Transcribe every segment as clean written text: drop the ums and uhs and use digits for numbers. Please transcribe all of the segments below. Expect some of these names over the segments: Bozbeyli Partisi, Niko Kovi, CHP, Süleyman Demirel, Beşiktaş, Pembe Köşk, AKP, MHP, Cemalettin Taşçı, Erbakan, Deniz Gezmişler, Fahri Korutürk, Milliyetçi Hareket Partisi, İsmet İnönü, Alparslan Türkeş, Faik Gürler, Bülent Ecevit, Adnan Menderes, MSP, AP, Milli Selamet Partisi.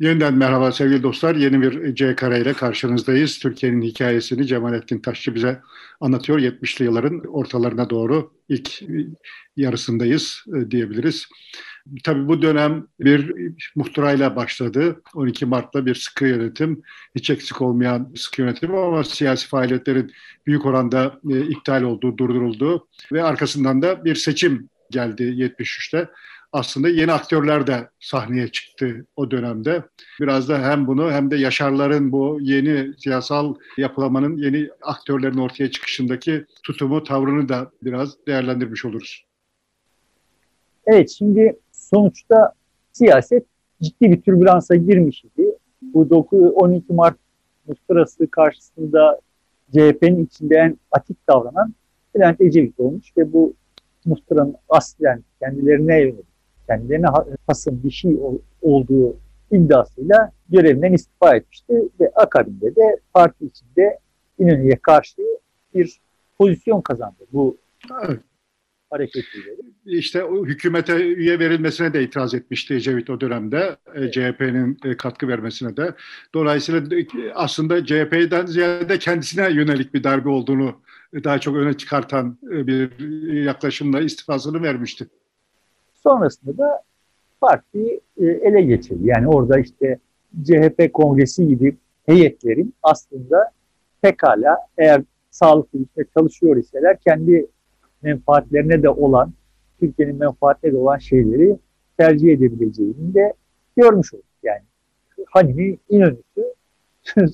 Yeniden merhaba sevgili dostlar. Yeni bir C Kare ile karşınızdayız. Türkiye'nin hikayesini Cemalettin Taşçı bize anlatıyor. 70'li yılların ortalarına doğru ilk yarısındayız diyebiliriz. Tabii bu dönem bir muhtırayla başladı. 12 Mart'ta bir sıkı yönetim, hiç eksik olmayan sıkı yönetim ama siyasi faaliyetlerin büyük oranda iptal olduğu, durduruldu ve arkasından da bir seçim geldi 73'te. Aslında yeni aktörler de sahneye çıktı o dönemde. Biraz da hem bunu hem de Yaşarların bu yeni siyasal yapılamanın yeni aktörlerin ortaya çıkışındaki tutumu, tavrını da biraz değerlendirmiş oluruz. Evet, şimdi sonuçta siyaset ciddi bir türbülansa girmiş idi. Bu 12 Mart muhtırası karşısında CHP'nin içinde en atik davranan Bülent Ecevit olmuş ve bu muhtıranın aslen kendilerine yönelik, kendilerine hasım bir şey olduğu iddiasıyla görevinden istifa etmişti ve akabinde de parti içinde İnönü'ye karşı bir pozisyon kazandı bu hareketleri. İşte hükümete üye verilmesine de itiraz etmişti Ecevit o dönemde, evet. CHP'nin katkı vermesine de. Dolayısıyla aslında CHP'den ziyade kendisine yönelik bir darbe olduğunu daha çok öne çıkartan bir yaklaşımla istifasını vermişti. Sonrasında da partiyi ele geçirdi. Yani orada işte CHP kongresi gibi heyetlerin aslında pekala eğer sağlıklı işte çalışıyor iseler kendi menfaatlerine de olan, Türkiye'nin menfaatine de olan şeyleri tercih edebileceğini de görmüş olduk. Yani Hanimi İnönü'sü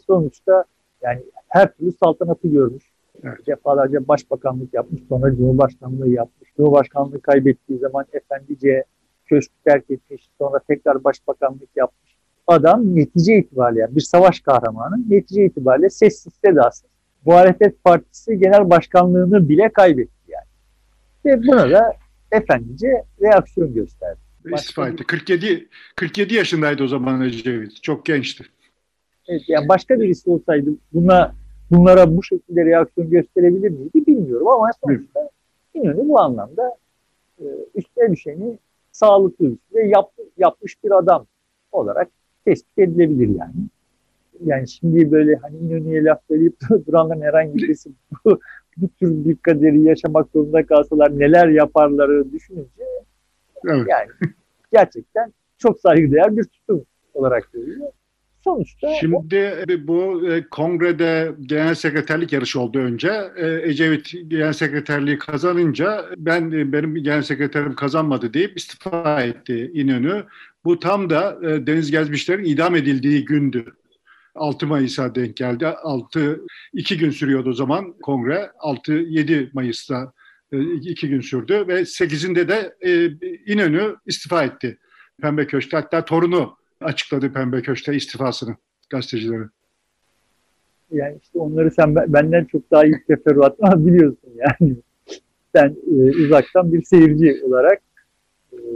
sonuçta yani her türlü saltanatı görmüş. Evet. Defalarca başbakanlık yapmış, sonra cumhurbaşkanlığı yapmış. Cumhurbaşkanlığı kaybettiği zaman efendice köşkü terk etmiş, sonra tekrar başbakanlık yapmış. Adam netice itibariyle yani bir savaş kahramanı netice itibariyle sessiz sedasız. Muhalefet Partisi Genel Başkanlığını bile kaybetti yani. Ve buna da efendice reaksiyon gösterdi. İstifa etti. 47 yaşındaydı o zaman Ecevit. Çok gençti. Evet, yani başka birisi olsaydı bunlara bu şekilde reaksiyon gösterebilir miydi bilmiyorum ama sonuçta İnönü bu anlamda üstüne düşeni sağlıklı ve yapmış bir adam olarak tespit edilebilir yani. Yani şimdi böyle hani İnönü'ye laf verip duranların herhangi birisi bu tür bir kaderi yaşamak zorunda kalsalar neler yaparları düşününce evet. Yani gerçekten çok saygıdeğer bir tutum olarak görülüyor. Sonuçta şimdi bu kongrede genel sekreterlik yarışı oldu önce. Ecevit genel sekreterliği kazanınca benim genel sekreterim kazanmadı deyip istifa etti İnönü. Bu tam da Deniz Gezmişler'in idam edildiği gündü. 6 Mayıs'a denk geldi. 2 gün sürüyordu o zaman kongre. 6-7 Mayıs'ta 2 gün sürdü ve 8'inde de İnönü istifa etti. Pembe Köşk'te hatta torunu açıkladı Pembe Köşk'te istifasını gazetecileri. Yani işte onları sen benden çok daha iyi teferruatla biliyorsun yani. Sen uzaktan bir seyirci olarak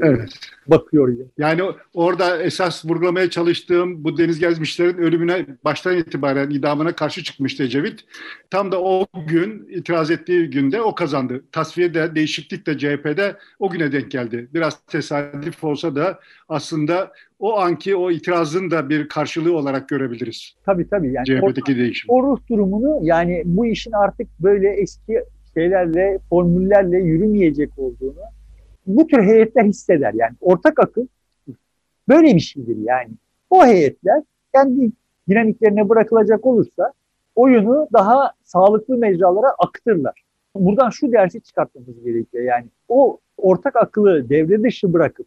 evet. Bakıyor. Yani orada esas vurgulamaya çalıştığım bu Deniz Gezmişler'in ölümüne baştan itibaren idamına karşı çıkmıştı Ecevit. Tam da o gün itiraz ettiği günde o kazandı. Tasfiyede, değişiklik de CHP'de o güne denk geldi. Biraz tesadüf olsa da aslında o anki o itirazın da bir karşılığı olarak görebiliriz. Tabii yani CHP'deki değişim. O ruh durumunu yani bu işin artık böyle eski şeylerle, formüllerle yürümeyecek olduğunu bu tür heyetler hisseder yani. Ortak akıl böyle bir şeydir yani. O heyetler kendi dinamiklerine bırakılacak olursa oyunu daha sağlıklı mecralara akıtırlar. Buradan şu dersi çıkartmamız gerekiyor yani. O ortak akılı devre dışı bırakıp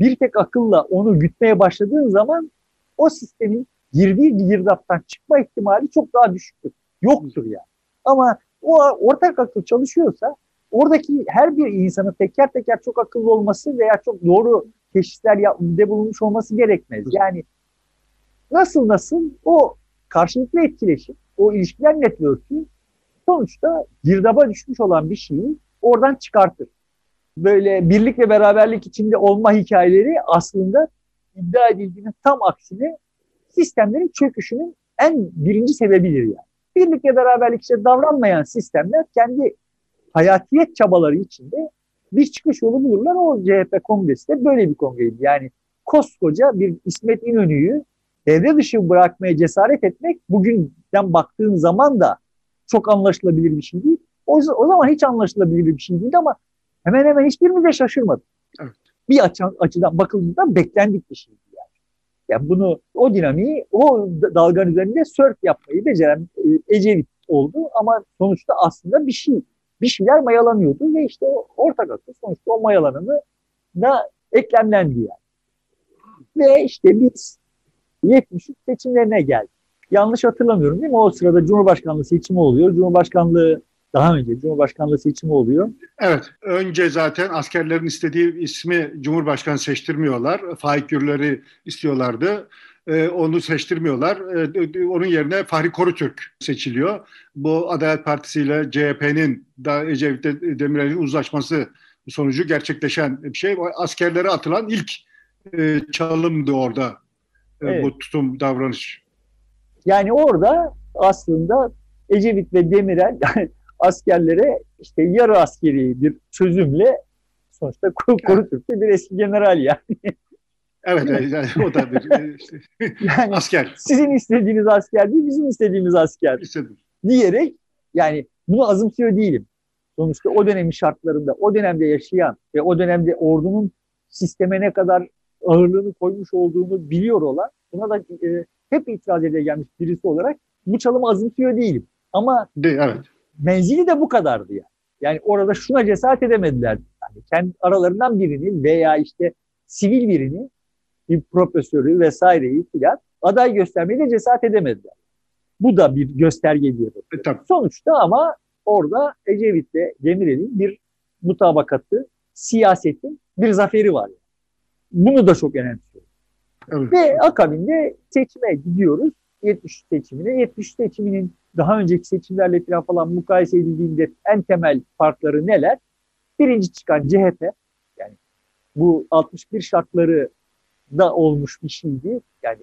bir tek akılla onu gütmeye başladığın zaman o sistemin girdiği girdaptan çıkma ihtimali çok daha düşüktür. Yoktur yani. Ama o ortak akıl çalışıyorsa oradaki her bir insanın teker teker çok akıllı olması veya çok doğru teşhislerde bulunmuş olması gerekmez. Yani nasıl o karşılıklı etkileşim, o ilişkiler network'ü sonuçta girdaba düşmüş olan bir şeyi oradan çıkartır. Böyle birlik ve beraberlik içinde olma hikayeleri aslında iddia edildiğinin tam aksine sistemlerin çöküşünün en birinci sebebidir yani. birlik ya beraberlik içinde davranmayan sistemler kendi hayatiyet çabaları içinde bir çıkış yolu bulurlar. O CHP kongresi de böyle bir kongreydi. Yani koskoca bir İsmet İnönü'yü devre dışı bırakmaya cesaret etmek bugünden baktığın zaman da çok anlaşılabilir bir şey değil. O zaman hiç anlaşılabilir bir şey değildi ama hemen hemen hiçbirimiz de şaşırmadık. Evet. Bir açıdan bakıldığında beklendik bir şeydi yani. Yani bunu, o dinamiği, o dalganın üzerinde sörf yapmayı beceren Ecevit oldu ama sonuçta aslında bir şeyler mayalanıyordu ve işte o ortak akıl sonuçta o mayalananı da eklemlendi yani. Ve işte biz 73 seçimlerine geldik. Yanlış hatırlamıyorum değil mi? O sırada Cumhurbaşkanlığı seçimi oluyor. Daha önce Cumhurbaşkanlığı seçimi oluyor. Evet. Önce zaten askerlerin istediği ismi Cumhurbaşkanı seçtirmiyorlar. Faik Gürler'i istiyorlardı. Onu seçtirmiyorlar. Onun yerine Fahri Korutürk seçiliyor. Bu Adalet Partisi ile CHP'nin, daha Ecevit Demirel'in uzlaşması sonucu gerçekleşen bir şey. Askerlere atılan ilk çalımdı orada. Evet. Bu tutum, davranış. Yani orada aslında Ecevit ve Demirel yani askerlere işte yarı askeri bir çözümle sonuçta Korutürk'te bir eski general yani. Evet, yani o da bir işte, yani asker. Sizin istediğiniz asker değil, bizim istediğimiz asker. İstedim. Diyerek yani bunu azımsıyor değilim. Sonuçta o dönemin şartlarında, o dönemde yaşayan ve o dönemde ordunun sisteme ne kadar ağırlığını koymuş olduğunu biliyor olan, buna da hep itiraz edilmiş gelmiş birisi olarak bu çalımı azımsıyor değilim. Ama evet, menzili de bu kadardı yani. Yani orada şuna cesaret edemediler. Yani kendi aralarından birini veya işte sivil birini, bir profesörü vesaireyi filan aday göstermeye de cesaret edemediler. Bu da bir gösterge diyor. Sonuçta ama orada Ecevit'le Demirel'in bir mutabakatı, siyasetin bir zaferi var. Yani. Bunu da çok önemsiyor. Evet. Ve akabinde seçime gidiyoruz. 73 seçimine. 73 seçiminin daha önceki seçimlerle falan mukayese edildiğinde en temel farkları neler? Birinci çıkan CHP, yani bu 61 şartları da olmuş bir şeydi. Yani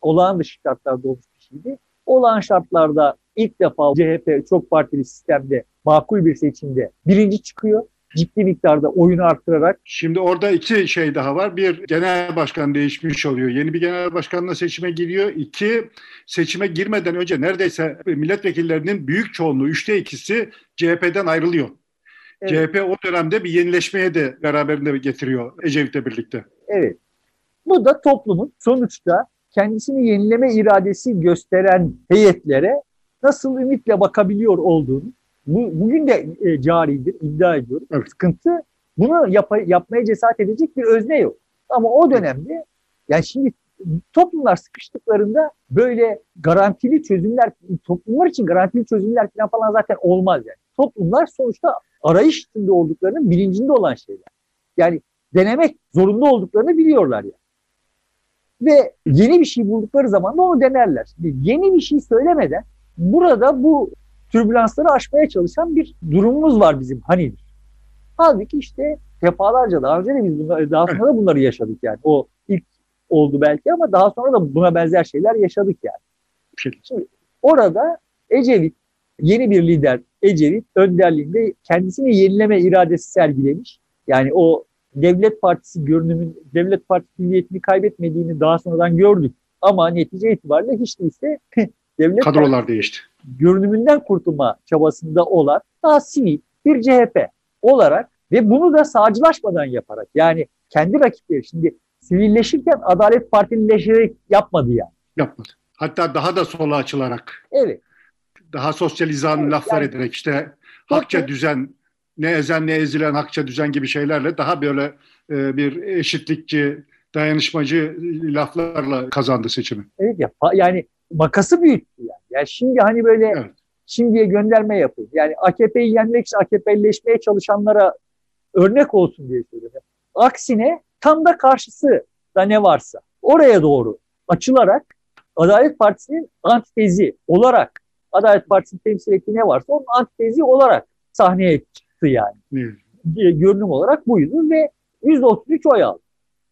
olağan dışı şartlarda olmuş bir şeydi. Olağan şartlarda ilk defa CHP çok partili sistemde makul bir seçimde birinci çıkıyor. Ciddi miktarda oyunu arttırarak. Şimdi orada iki şey daha var. Bir, genel başkan değişmiş oluyor. Yeni bir genel başkanla seçime giriyor. İki, seçime girmeden önce neredeyse milletvekillerinin büyük çoğunluğu, 3'te 2'si CHP'den ayrılıyor. Evet. CHP o dönemde bir yenileşmeye de beraberinde getiriyor Ecevit'le birlikte. Evet. Bu da toplumun sonuçta kendisini yenileme iradesi gösteren heyetlere nasıl ümitle bakabiliyor olduğunu, bugün de caridir, iddia ediyorum. Evet. Sıkıntı, bunu yapmaya cesaret edecek bir özne yok. Ama o dönemde, yani şimdi toplumlar sıkıştıklarında böyle garantili çözümler, toplumlar için garantili çözümler falan zaten olmaz yani. Toplumlar sonuçta arayış içinde olduklarının bilincinde olan şeyler. Yani denemek zorunda olduklarını biliyorlar yani. Ve yeni bir şey buldukları zaman da onu denerler. Şimdi yeni bir şey söylemeden burada bu türbülansları aşmaya çalışan bir durumumuz var bizim Hani'dir. Halbuki işte defalarca daha önce de biz bunları, daha sonra da bunları yaşadık yani. O ilk oldu belki ama daha sonra da buna benzer şeyler yaşadık yani. Şimdi orada Ecevit, yeni bir lider Ecevit önderliğinde kendisini yenileme iradesi sergilemiş. Yani o Devlet Partisi görünümün, Devlet Partisi milliyetini kaybetmediğini daha sonradan gördük. Ama netice itibariyle hiç değilse Devlet kadrolar Partisi değişti. Görünümünden kurtulma çabasında olan daha sivil bir CHP olarak ve bunu da sağcılaşmadan yaparak, yani kendi rakipleri, şimdi sivilleşirken Adalet Partilileşerek yapmadı yani. Yapmadı. Hatta daha da sola açılarak. Evet. Daha sosyalizan laflar yani, ederek işte hakça düzen, ne ezen ne ezilen hakça düzen gibi şeylerle daha böyle bir eşitlikçi, dayanışmacı laflarla kazandı seçimi. Evet ya, yani makası büyüttü yani. Yani şimdi hani böyle şimdiye gönderme yapıyor. Yani AKP'yi yenmek için AKP'leşmeye çalışanlara örnek olsun diye söylüyorum. Aksine tam da karşısı da ne varsa oraya doğru açılarak Adalet Partisi'nin antitezi olarak, Adalet Partisi'nin temsil ettiği ne varsa onun antitezi olarak sahneye çıktı yani. Evet. Görünüm olarak buydu ve 133 oy aldı.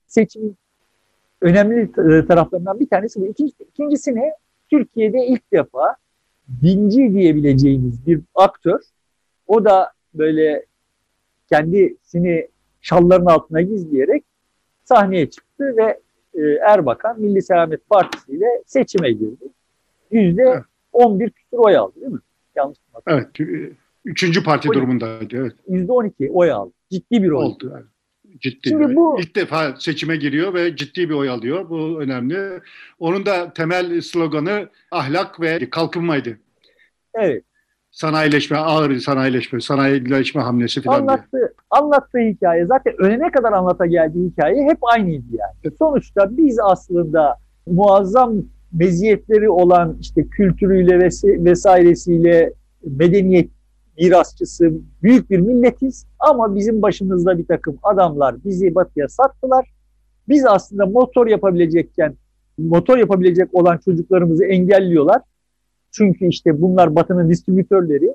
Seçimin önemli taraflarından bir tanesi bu. İkincisi ne? Türkiye'de ilk defa dinci diyebileceğimiz bir aktör. O da böyle kendisini şalların altına gizleyerek sahneye çıktı ve Erbakan Milli Selamet Partisi ile seçime girdi. %11 küsur oy aldı, değil mi? Yanlış mı hatırladım? Evet. Üçüncü parti durumundaydı. Evet. %12 oy aldı. Ciddi bir oy oldu. Yani. Ciddi. Şimdi bu ilk defa seçime giriyor ve ciddi bir oy alıyor. Bu önemli. Onun da temel sloganı ahlak ve kalkınmaydı. Evet. Sanayileşme, ağır sanayileşme, sanayileşme hamlesi falan diye. Anlattığı hikaye, zaten ölene kadar anlata geldiği hikaye hep aynıydı yani. Sonuçta biz aslında muazzam meziyetleri olan işte kültürüyle vesairesiyle medeniyet mirasçısı büyük bir milletiz ama bizim başımızda bir takım adamlar bizi batıya sattılar. Biz aslında motor yapabilecek olan çocuklarımızı engelliyorlar. Çünkü işte bunlar Batı'nın distribütörleri.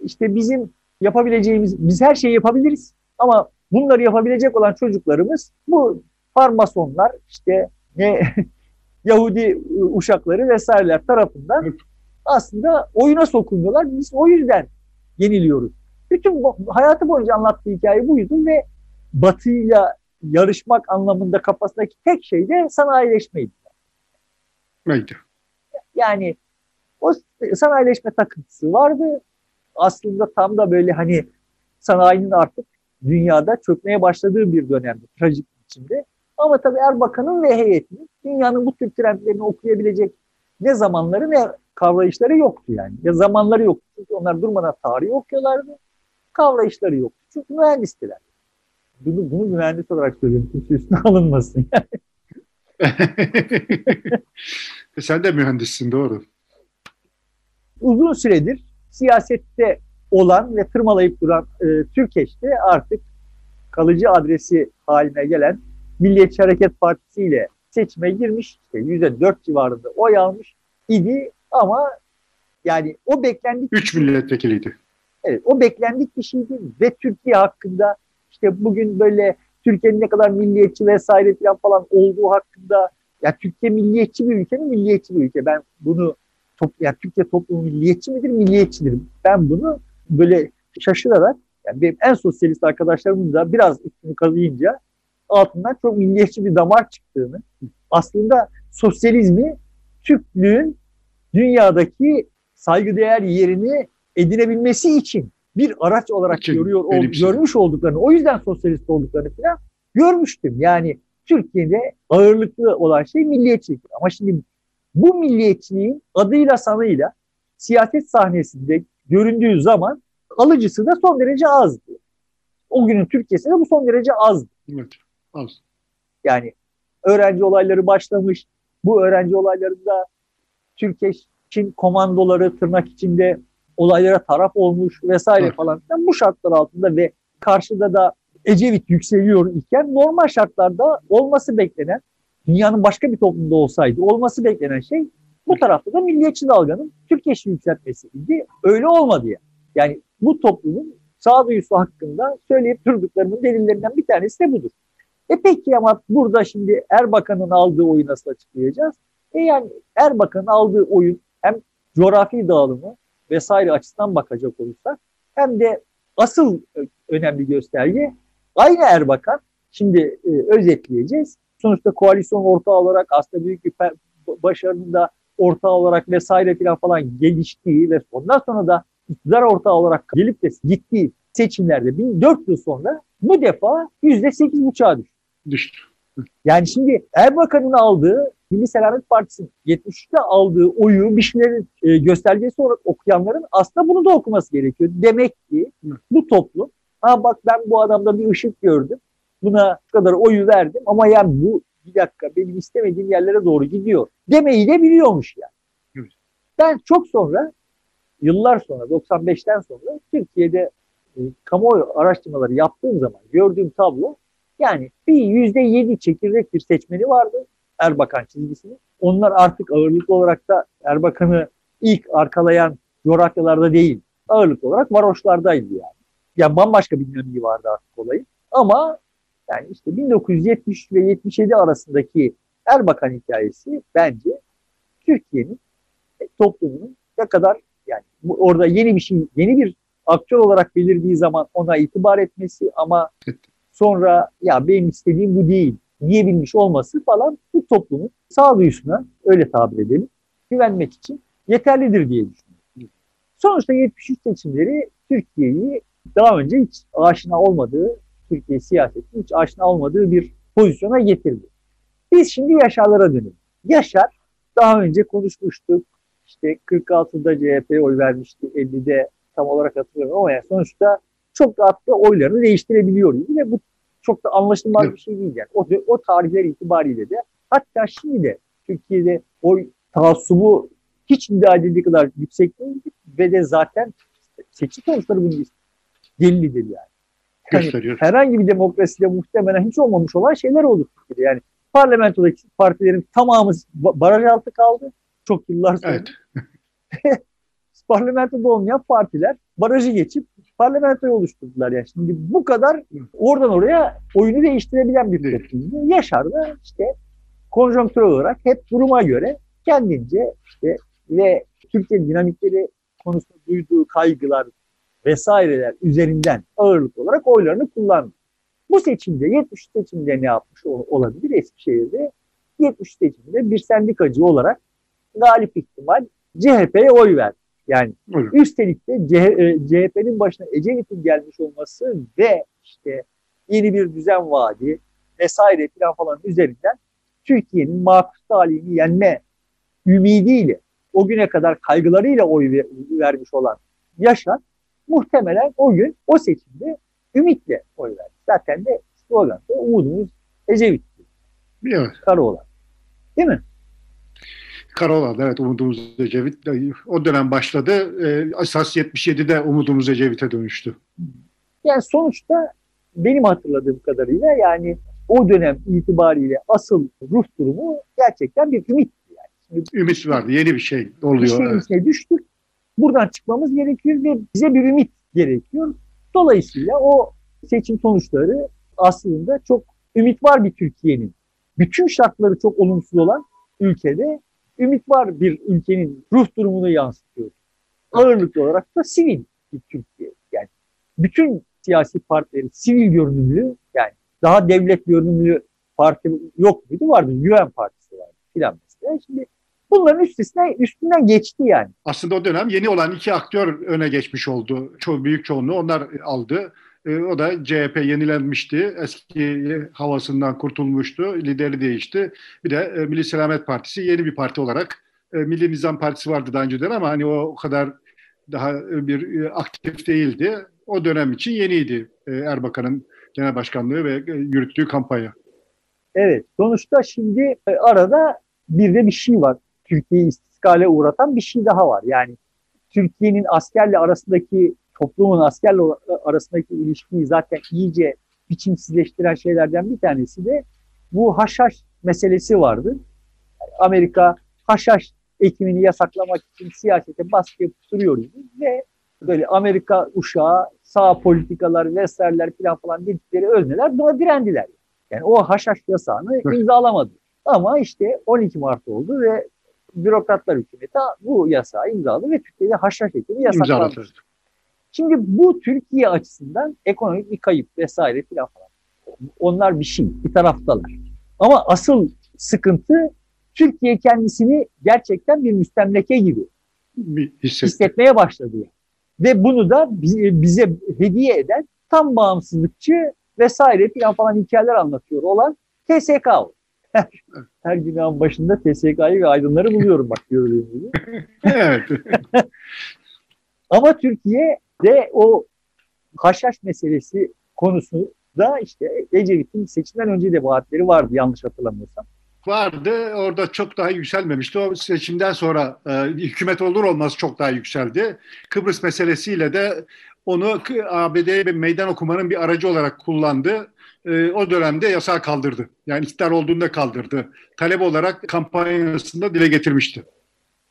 İşte bizim yapabileceğimiz, biz her şeyi yapabiliriz ama bunları yapabilecek olan çocuklarımız bu farmasonlar, işte Yahudi uşakları vesaireler tarafından aslında oyuna sokulmuyorlar. Biz o yüzden yeniliyoruz. Bütün hayatı boyunca anlattığı hikaye buydu ve Batı'yla yarışmak anlamında kafasındaki tek şey de sanayileşmeydi. Neydi? Yani o sanayileşme takıntısı vardı. Aslında tam da böyle hani sanayinin artık dünyada çökmeye başladığı bir dönemde, trajik biçimde. Ama tabii Erbakan'ın ve heyetinin dünyanın bu tür trendlerini okuyabilecek ne zamanları ne kavrayışları yoktu yani. Ya zamanları yoktu çünkü onlar durmadan tarihi okuyorlardı. Kavrayışları yoktu çünkü mühendistiler. Bunu mühendis olarak söylüyorum. Kimse üstüne alınmasın yani. Sen de mühendissin, doğru. Uzun süredir siyasette olan ve tırmalayıp duran Türkeş'te artık kalıcı adresi haline gelen Milliyetçi Hareket Partisi ile seçime girmiş. İşte %4 civarında oy almış idi ama yani o beklendik 3 milletvekiliydi. Evet, o beklendik bir şeydi ve Türkiye hakkında işte bugün böyle Türkiye'nin ne kadar milliyetçi vesaire falan olduğu hakkında, ya Türkiye milliyetçi bir ülke mi? Milliyetçi bir ülke. Ben bunu, yani Türkiye toplumu milliyetçi midir? Milliyetçidir. Ben bunu böyle şaşırarak, yani benim en sosyalist arkadaşlarımın da biraz üstünü kazıyınca altından çok milliyetçi bir damar çıktığını, aslında sosyalizmi Türklüğün dünyadaki saygıdeğer yerini edinebilmesi için bir araç olarak görmüş olduklarını, o yüzden sosyalist olduklarını falan görmüştüm. Yani Türkiye'de ağırlıklı olan şey milliyetçilik. Ama şimdi bu milliyetçiliğin adıyla sanıyla siyaset sahnesinde göründüğü zaman alıcısı da son derece azdı. O günün Türkiye'sinde bu son derece azdı. Evet, az. Yani öğrenci olayları başlamış. Bu öğrenci olaylarında Türkeş'in komandoları tırnak içinde olaylara taraf olmuş vesaire falan. Yani bu şartlar altında ve karşıda da Ecevit yükseliyor iken normal şartlarda olması beklenen, dünyanın başka bir toplumda olsaydı olması beklenen şey bu tarafta da milliyetçi dalganın Türkeş'i yükseltmesiydi. Öyle olmadı ya. Yani bu toplumun sağduyusu hakkında söyleyip durduklarının delillerinden bir tanesi de budur. Peki ama burada şimdi Erbakan'ın aldığı oyu nasıl açıklayacağız? Yani Erbakan'ın aldığı oyun hem coğrafi dağılımı vesaire açısından bakacak olursak hem de asıl önemli gösterge aynı Erbakan, şimdi özetleyeceğiz. Sonuçta koalisyon ortağı olarak aslında büyük bir başarının da ortağı olarak vesaire falan geliştiği ve ondan sonra da iktidar ortağı olarak gelip de gittiği seçimlerde 4 yıl sonra bu defa %8,5'a düştü. Yani şimdi Erbakan'ın aldığı, Milli Selamet Partisi'nin 73'te aldığı oyu biçimlerin göstergesi olarak okuyanların aslında bunu da okuması gerekiyor. Demek ki bu toplum, ha bak ben bu adamda bir ışık gördüm, buna şu kadar oyu verdim ama yani bu bir dakika benim istemediğim yerlere doğru gidiyor demeyi de biliyormuş yani. Evet. Ben çok sonra, yıllar sonra, 95'ten sonra Türkiye'de kamuoyu araştırmaları yaptığım zaman gördüğüm tablo, yani bir %7 çekirdek bir seçmeni vardı Erbakan çizgisini. Onlar artık ağırlıklı olarak da Erbakan'ı ilk arkalayan coğrafyalarda değil, ağırlıklı olarak varoşlardaydı yani. Yani bambaşka bir dinamiği vardı artık olayın. Ama yani işte 1970 ve 77 arasındaki Erbakan hikayesi bence Türkiye'nin toplumunun ne kadar yani orada yeni bir şey, yeni bir aktör olarak belirdiği zaman ona itibar etmesi ama sonra ya benim istediğim bu değil diyebilmiş olması falan bu toplumun sağduyusuna, öyle tabir edelim, güvenmek için yeterlidir diye düşünüyorum. Sonuçta 73 seçimleri Türkiye'yi daha önce hiç aşina olmadığı, Türkiye siyasetinin hiç aşina olmadığı bir pozisyona getirdi. Biz şimdi Yaşar'lara dönelim. Yaşar, daha önce konuşmuştuk, işte 46'da CHP'ye oy vermişti, 50'de tam olarak hatırlamıyorum ama yani sonuçta çok rahatlıkla oylarını değiştirebiliyordu ve bu çok da anlaşılmaz bir şey değil yani. O tarihler itibariyle de, hatta şimdi de Türkiye'de oy taassubu hiç iddia edildiği kadar yüksek değil ve de zaten seçim sonuçları bunun delilidir yani. Yani herhangi bir demokraside muhtemelen hiç olmamış olan şeyler oldu Türkiye'de. Yani parlamentodaki partilerin tamamı baraj altı kaldı. Çok yıllar sonra. Evet. Parlamentoda olmayan partiler barajı geçip parlamentoyu oluşturdular. Yani şimdi bu kadar oradan oraya oyunu değiştirebilen bir toplumdu. Yaşar da işte konjonktür olarak hep duruma göre kendince işte ve Türkiye'nin dinamikleri konusunda duyduğu kaygılar vesaireler üzerinden ağırlık olarak oylarını kullandı. Bu seçimde, 70 seçimde ne yapmış olabilir? Eskişehir'de 70 seçimde bir sendikacı olarak galip ihtimal CHP'ye oy verdi. Yani üstelik de CHP'nin başına Ecevit'in gelmiş olması ve işte yeni bir düzen vaadi vesaire falan üzerinden Türkiye'nin makus talihini yenme ümidiyle, o güne kadar kaygılarıyla oy vermiş olan Yaşar muhtemelen o gün, o seçimde ümitle oy verdi. Zaten de slogan'da umudumuz Ecevit'ti. Evet. Karaoğlan. Değil mi? Karaoğlan, evet, umudumuz Ecevit. O dönem başladı. Esas 77'de umudumuz Ecevit'e dönüştü. Yani sonuçta benim hatırladığım kadarıyla yani o dönem itibariyle asıl ruh durumu gerçekten bir ümitti. Yani. Ümit vardı. Yeni bir şey oluyor. Bir şeyin içine düştük. Buradan çıkmamız gerekiyor ve bize bir ümit gerekiyor. Dolayısıyla o seçim sonuçları aslında çok ümit var bir Türkiye'nin. Bütün şartları çok olumsuz olan ülkede ümit var bir ülkenin ruh durumunu yansıtıyor. Ağırlıklı olarak da sivil bir Türkiye. Yani bütün siyasi partilerin sivil görünümlü, yani daha devlet görünümlü parti yok muydu? Vardı. Güven Partisi vardı filan mesela. Şimdi bunların üstünden geçti yani. Aslında o dönem yeni olan iki aktör öne geçmiş oldu. Büyük çoğunluğu onlar aldı. O da CHP yenilenmişti, eski havasından kurtulmuştu, lideri değişti. Bir de Milli Selamet Partisi yeni bir parti olarak, Milli Nizam Partisi vardı daha önceden ama hani o kadar daha bir aktif değildi. O dönem için yeniydi Erbakan'ın genel başkanlığı ve yürüttüğü kampanya. Evet, sonuçta şimdi arada bir de bir şey var. Türkiye'yi istiskale uğratan bir şey daha var. Yani Türkiye'nin askerle arasındaki, toplumun askerle arasındaki ilişkiyi zaten iyice biçimsizleştiren şeylerden bir tanesi de bu haşhaş meselesi vardı. Yani Amerika haşhaş ekimini yasaklamak için siyasete baskı yaptırıyordu ve böyle Amerika uşağı, sağ politikalar vesaireler falan dedikleri özneler buna direndiler. Yani o haşhaş yasağını imzalamadı. Ama işte 12 Mart oldu ve bürokratlar hükümeti bu yasağı imzaladı ve Türkiye'de haşhaş ekimi yasaklandı. Şimdi bu Türkiye açısından ekonomik bir kayıp vesaire filan falan. Onlar bir şey, bir taraftalar. Ama asıl sıkıntı Türkiye kendisini gerçekten bir müstemleke gibi hissetmeye başladı. Ve bunu da bize hediye eden tam bağımsızlıkçı vesaire filan falan hikayeler anlatıyor olan TSK o. Her günahın başında TSK'yı ve aydınları buluyorum bak gördüğünüz gibi. Evet. Ama Türkiye de o haşhaş meselesi konusunda işte Ecevit'in seçimden önce de vaatleri vardı yanlış hatırlamıyorsam. Vardı. Orada çok daha yükselmemişti. O seçimden sonra hükümet olur olmaz çok daha yükseldi. Kıbrıs meselesiyle de onu ABD'ye bir meydan okumanın bir aracı olarak kullandı. O dönemde yasağı kaldırdı. Yani iktidar olduğunda kaldırdı. Talep olarak kampanyasında dile getirmişti.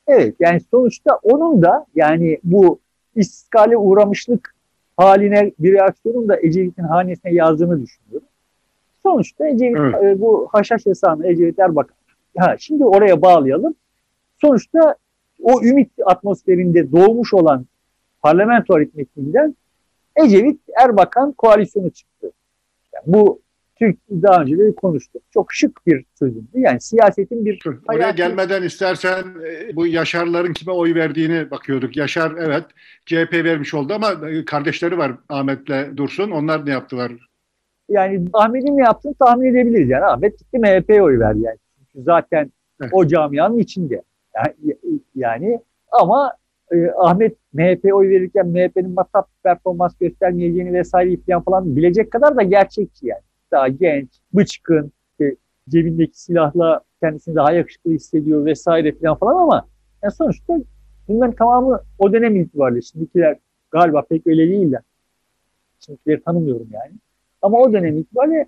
Evet. Yani sonuçta onun da yani bu istiskale uğramışlık haline bir reaksiyonun da Ecevit'in hanesine yazdığını düşünüyorum. Sonuçta Ecevit, evet, bu haşhaş yasağını Ecevit Erbakan. Şimdi oraya bağlayalım. Sonuçta o ümit atmosferinde doğmuş olan parlamento aritmetiğinden Ecevit, Erbakan koalisyonu çıktı. Yani bu Türkiye'de daha önce de konuştuk. Çok şık bir çözümdü. Yani siyasetin bir... Oraya gelmeden istersen bu Yaşarların kime oy verdiğini bakıyorduk. Yaşar evet CHP vermiş oldu ama kardeşleri var Ahmet'le Dursun. Onlar ne yaptılar? Yani Ahmet'in ne yaptığını tahmin edebiliriz. Yani Ahmet gitti MHP'ye oy verdi. Yani. Çünkü zaten evet, o camianın içinde. Yani ama Ahmet MHP'ye oy verirken MHP'nin matap performans göstermeyeceğini vesaire falan bilecek kadar da gerçekçi yani. Daha genç, bıçkın, cebindeki silahla kendisini daha yakışıklı hissediyor vesaire falan ama yani sonuçta bunların tamamı o dönem itibariyle, şimdikiler galiba pek öyle değiller. Şimdikileri tanımıyorum yani. Ama o dönem itibariyle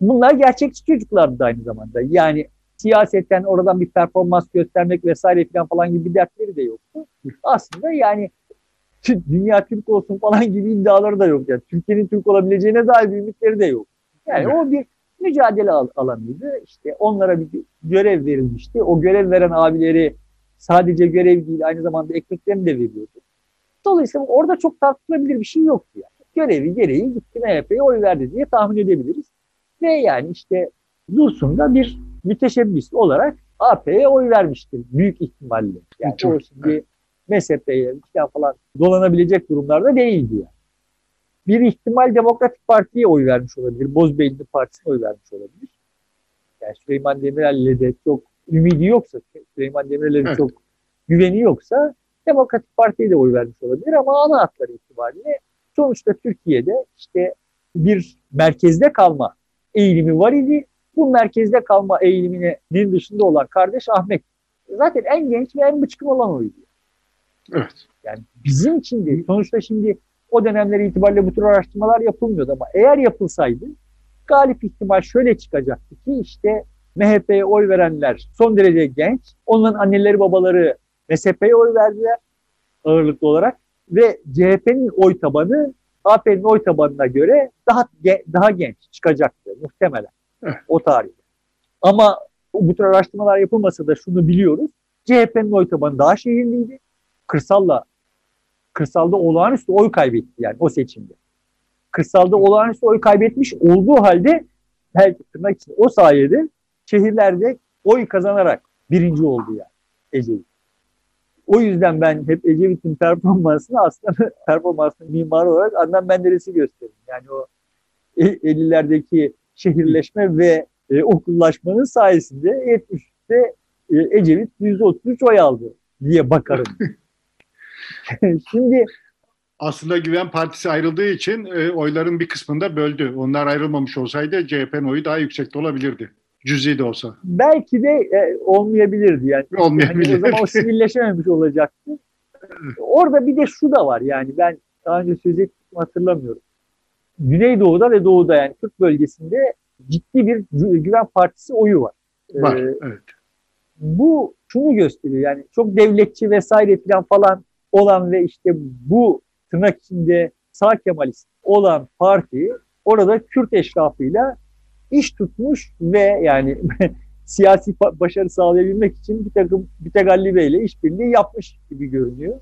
bunlar gerçekçi çocuklardı aynı zamanda. Yani siyasetten oradan bir performans göstermek vesaire falan gibi bir dertleri de yoktu. Aslında yani dünya Türk olsun falan gibi iddiaları da yok. Yani Türkiye'nin Türk olabileceğine dair ümitleri de yok. Yani evet, o bir mücadele alanıydı. İşte onlara bir görev verilmişti. O görev veren abileri sadece görev değil, aynı zamanda ekmeklerini de veriyordu. Dolayısıyla orada çok tartışılabilir bir şey yoktu yani. Görevi gereği gitti MHP'ye oy verdi diye tahmin edebiliriz. Ve yani işte Dursun da bir müteşebbis olarak AP'ye oy vermiştir büyük ihtimalle. Yani çok, o şimdi evet, mezhepte falan dolanabilecek durumlarda değildi yani. Bir ihtimal Demokratik Parti'ye oy vermiş olabilir. Bozbeyli Partisi'ne oy vermiş olabilir. Yani Süleyman Demirel'le de çok ümidi yoksa, Süleyman Demirel'le de çok güveni yoksa Demokratik Parti'ye de oy vermiş olabilir ama ana hatları itibariyle sonuçta Türkiye'de işte bir merkezde kalma eğilimi var idi. Bu merkezde kalma eğiliminin dışında olan kardeş Ahmet. Zaten en genç ve en bıçkın olan oydu. Evet. Yani bizim için de sonuçta şimdi o dönemler itibariyle bu tür araştırmalar yapılmıyordu ama eğer yapılsaydı galip ihtimal şöyle çıkacaktı ki işte MHP'ye oy verenler son derece genç, onların anneleri babaları MSP'ye oy verdiler ağırlıklı olarak ve CHP'nin oy tabanı AP'nin oy tabanına göre daha genç çıkacaktı muhtemelen o tarihte. Ama bu tür araştırmalar yapılmasa da şunu biliyoruz, CHP'nin oy tabanı daha şehirliydi. Kırsalda olağanüstü oy kaybetti yani o seçimde. Kırsalda olağanüstü oy kaybetmiş olduğu halde belki tırnak için o sayede şehirlerde oy kazanarak birinci oldu yani Ecevit. O yüzden ben hep Ecevit'in performansını aslında performansının mimarı olarak Adnan Menderes'i gösteririm. Yani o 50'lerdeki şehirleşme ve okullaşmanın sayesinde 73'te Ecevit 133 oy aldı diye bakarım. Şimdi aslında Güven Partisi ayrıldığı için oyların bir kısmını da böldü. Onlar ayrılmamış olsaydı CHP'nin oyu daha yüksekte olabilirdi. Cüzi de olsa. Belki de olmayabilirdi yani. Olmayabilirdi. Yani o zaman o sivilleşememiş olacaktı. Orada bir de şu da var yani ben daha önce söz ettim hatırlamıyorum. Güneydoğu'da ve Doğu'da yani Türk bölgesinde ciddi bir Güven Partisi oyu var. Var, evet. Bu şunu gösteriyor yani çok devletçi vesaire falan olan ve işte bu tırnak içinde sağ kemalist olan parti orada Kürt eşrafıyla iş tutmuş ve yani siyasi başarı sağlayabilmek için bir tek Ali Bey'le işbirliği yapmış gibi görünüyor.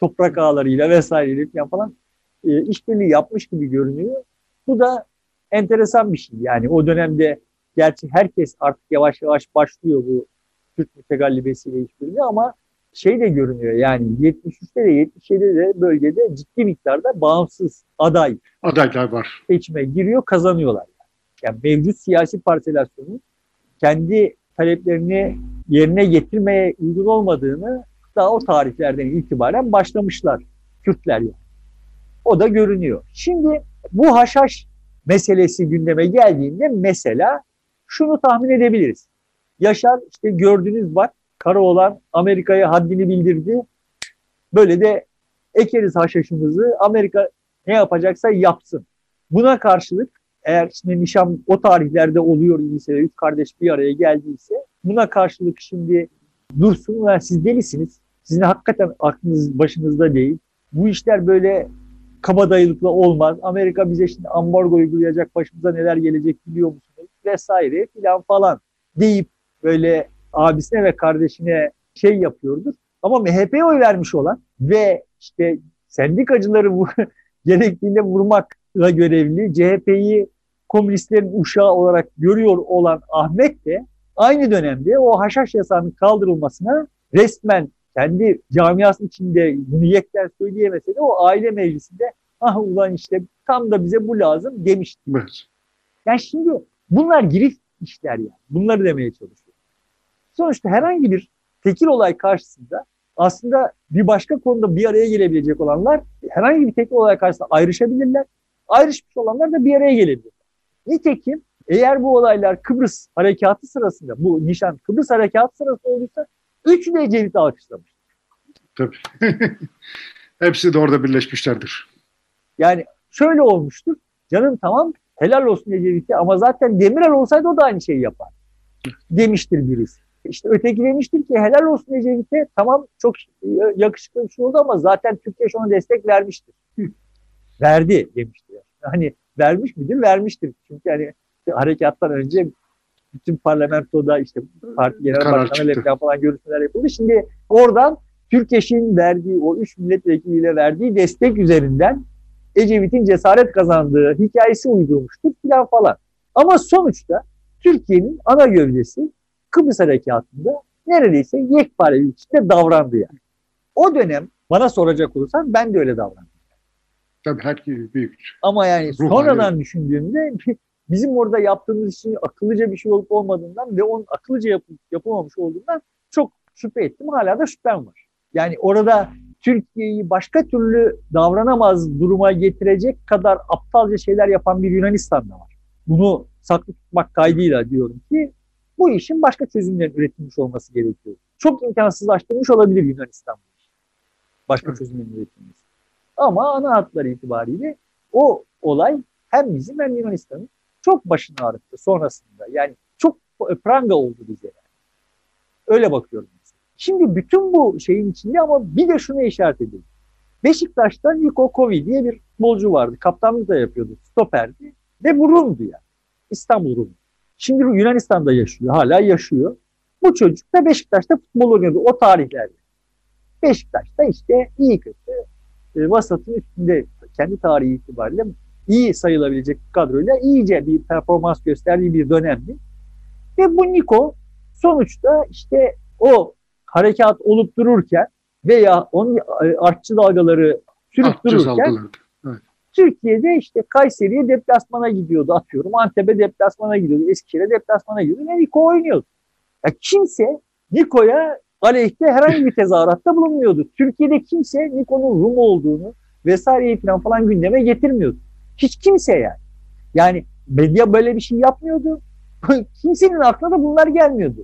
Toprak ağlarıyla vesaireyle falan işbirliği yapmış gibi görünüyor. Bu da enteresan bir şey yani o dönemde gerçi herkes artık yavaş yavaş başlıyor bu Türk mütegallibesiyle işbirliği ama şey de görünüyor yani 73'te de 77'de de bölgede ciddi miktarda bağımsız adaylar var. Seçime giriyor, kazanıyorlar. Yani mevcut siyasi partileriyle kendi taleplerini yerine getirmeye uygun olmadığını daha o tarihlerden itibaren başlamışlar Kürtler yani. O da görünüyor. Şimdi bu haşhaş meselesi gündeme geldiğinde mesela şunu tahmin edebiliriz. Yaşar işte gördünüz bak Karaoğlan Amerika'ya haddini bildirdi. Böyle de ekeriz haşhaşımızı. Amerika ne yapacaksa yapsın. Buna karşılık eğer şimdi nişan o tarihlerde oluyor ise, üç kardeş bir araya geldiyse buna karşılık şimdi Dursun yani siz delisiniz. Sizin hakikaten aklınız başınızda değil. Bu işler böyle kabadayılıkla olmaz. Amerika bize şimdi ambargo uygulayacak, başımıza neler gelecek biliyor musunuz? Vesaire filan deyip böyle abisine ve kardeşine şey yapıyordur. Ama MHP'ye oy vermiş olan ve işte sendikacıları gerektiğinde vurmakla görevli, CHP'yi komünistlerin uşağı olarak görüyor olan Ahmet de aynı dönemde o haşhaş yasağının kaldırılmasına resmen kendi camiası içinde bunu yekten söyleyemese de o aile meclisinde ah ulan işte tam da bize bu lazım demişti. Evet. Yani şimdi bunlar girift işler yani. Bunları demeye çalışıyorum. Sonuçta herhangi bir tekil olay karşısında aslında bir başka konuda bir araya gelebilecek olanlar herhangi bir tekil olay karşısında ayrışabilirler. Ayrışmış olanlar da bir araya gelebilir. Nitekim eğer bu olaylar Kıbrıs harekatı sırasında, bu nişan Kıbrıs harekatı sırasında olursa üçü de Ecevit'i alkışlamıştır. Tabii. Hepsi de orada birleşmişlerdir. Yani şöyle olmuştur. Canım tamam helal olsun Ecevit'e ama zaten Demirel olsaydı o da aynı şeyi yapar demiştir birisi. İşte öteki demiştir ki helal olsun Ecevit'e tamam çok yakışıklı bir şey oldu ama zaten Türkeş ona destek vermiştir. Verdi demiştir. Hani vermiş midir? Vermiştir. Çünkü hani işte harekattan önce bütün parlamentoda işte parti genel başkanıyla falan görüşmeler yapıldı. Şimdi oradan Türkeş'in verdiği o 3 milletvekiliyle verdiği destek üzerinden Ecevit'in cesaret kazandığı hikayesi uydurmuştur filan falan. Ama sonuçta Türkiye'nin ana gövdesi Kıbrıs harekatında neredeyse yekpare bir şekilde davrandı yani. O dönem bana soracak olursan ben de öyle davrandım. Tabii herkes büyük. Ama yani sonradan düşündüğümde bizim orada yaptığımız için akıllıca bir şey olup olmadığından ve onun akıllıca yapılmamış olduğundan çok şüphe ettim. Hala da şüphem var. Yani orada Türkiye'yi başka türlü davranamaz duruma getirecek kadar aptalca şeyler yapan bir Yunanistan da var. Bunu saklı tutmak kaydıyla diyorum ki bu işin başka çözümlerin üretilmiş olması gerekiyor. Çok imkansızlaştırmış olabilir Yunanistan. Başka çözümlerin üretilmesi. Ama ana hatları itibariyle o olay hem bizim hem Yunanistan'ın çok başını ağrıttı sonrasında. Yani çok pranga oldu bize. Yani. Öyle bakıyorum. Şimdi bütün bu şeyin içinde ama bir de şunu işaret edeyim. Beşiktaş'ta Niko Kovi diye bir futbolcu vardı. Kaptanlık da yapıyordu. Stoperdi. Ve bu Rum'du yani. İstanbul Rum'du. Şimdi Yunanistan'da yaşıyor. Hala yaşıyor. Bu çocuk da Beşiktaş'ta futbol oynuyordu o tarihlerde. Beşiktaş'ta işte iyi kötü vasatın üstünde kendi tarihi itibariyle iyi sayılabilecek bir kadroyla iyice bir performans gösterdiği bir dönemdi. Ve bu Niko sonuçta işte o harekat olup dururken veya onun artçı dalgaları sürüp dururken evet. Türkiye'de işte Kayseri'ye deplasmana gidiyordu atıyorum. Antep'e deplasmana gidiyordu. Eskişehir'e deplasmana gidiyordu. Ve Niko oynuyordu. Ya kimse Niko'ya aleyhte herhangi bir tezahüratta bulunmuyordu. Türkiye'de kimse Niko'nun Rum olduğunu vesaireyi falan gündeme getirmiyordu. Hiç kimse yani. Yani medya böyle bir şey yapmıyordu. Kimsenin aklına da bunlar gelmiyordu.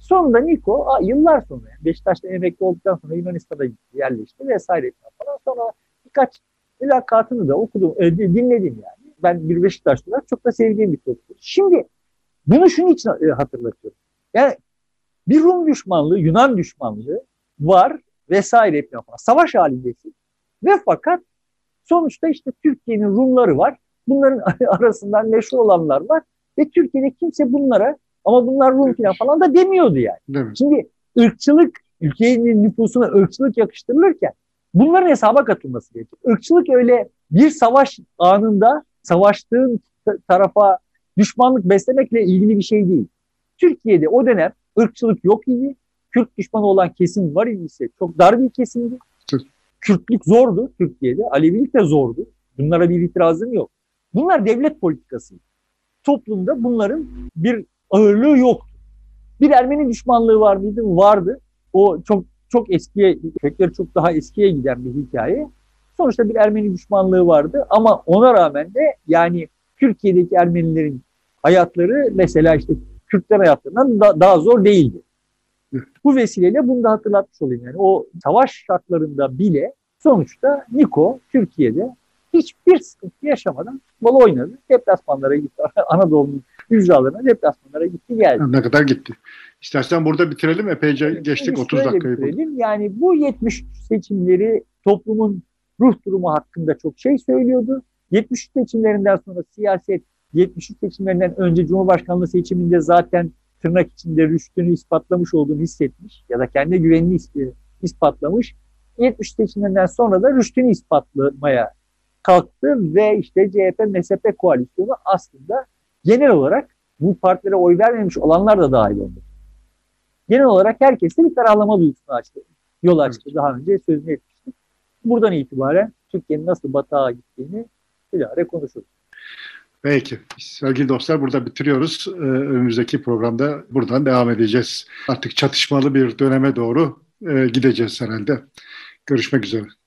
Sonunda Niko yıllar sonra Beşiktaş'ta emekli olduktan sonra Yunanistan'a yerleşti vesaire falan. Sonra birkaç mülakatını da okudum, dinledim yani. Ben bir Beşiktaşlı olarak çok da sevdiğim bir çocuktu. Şimdi bunu şunun için hatırlatıyorum. Yani bir Rum düşmanlığı, Yunan düşmanlığı var vesaire falan. Savaş halindesin ve fakat sonuçta işte Türkiye'nin Rumları var. Bunların arasından meşhur olanlar var ve Türkiye'de kimse bunlara ama bunlar Rum falan da demiyordu yani. Evet. Şimdi ırkçılık, ülkenin nüfusuna ırkçılık yakıştırılırken bunların hesaba katılması gerekiyor. Irkçılık öyle bir savaş anında savaştığın tarafa düşmanlık beslemekle ilgili bir şey değil. Türkiye'de o dönem ırkçılık yok idi. Kürt düşmanı olan kesim var idiyse çok dar bir kesimdi. Kürtlük zordu Türkiye'de. Alevilik de zordu. Bunlara bir itirazım yok. Bunlar devlet politikasıydı. Toplumda bunların bir ağırlığı yoktu. Bir Ermeni düşmanlığı var mıydı? Vardı. O çok eskiye, çok daha eskiye giden bir hikaye. Sonuçta bir Ermeni düşmanlığı vardı ama ona rağmen de yani Türkiye'deki Ermenilerin hayatları mesela işte Kürtler hayatlarından daha zor değildi. Bu vesileyle bunu da hatırlatmış olayım. Yani o savaş şartlarında bile sonuçta Niko Türkiye'de hiçbir sıkıntı yaşamadan futbol oynadı. Deplasmanlara gitti. Anadolu'nun hücralarına deplasmanlara gitti geldi. Ne kadar gitti. İstersen burada bitirelim. Epeyce yani geçtik 30 dakikayı. Bitirelim. Yani bu 73 seçimleri toplumun ruh durumu hakkında çok şey söylüyordu. 73 seçimlerinden sonra siyaset, 73 seçimlerinden önce Cumhurbaşkanlığı seçiminde zaten tırnak içinde rüştünü ispatlamış olduğunu hissetmiş ya da kendi güvenini ispatlamış. 70 seçiminden sonra da rüştünü ispatlamaya kalktı ve işte CHP-MSP koalisyonu aslında genel olarak bu partilere oy vermemiş olanlar da dahil oldu. Genel olarak herkeste bir ferahlama duygusunu açtı. Yol açtı. Daha önce sözünü etmiştik. Buradan itibaren Türkiye'nin nasıl batağa gittiğini bilahare konuşuruz. Peki. Sevgili dostlar, burada bitiriyoruz. Önümüzdeki programda buradan devam edeceğiz. Artık çatışmalı bir döneme doğru gideceğiz herhalde. Görüşmek üzere.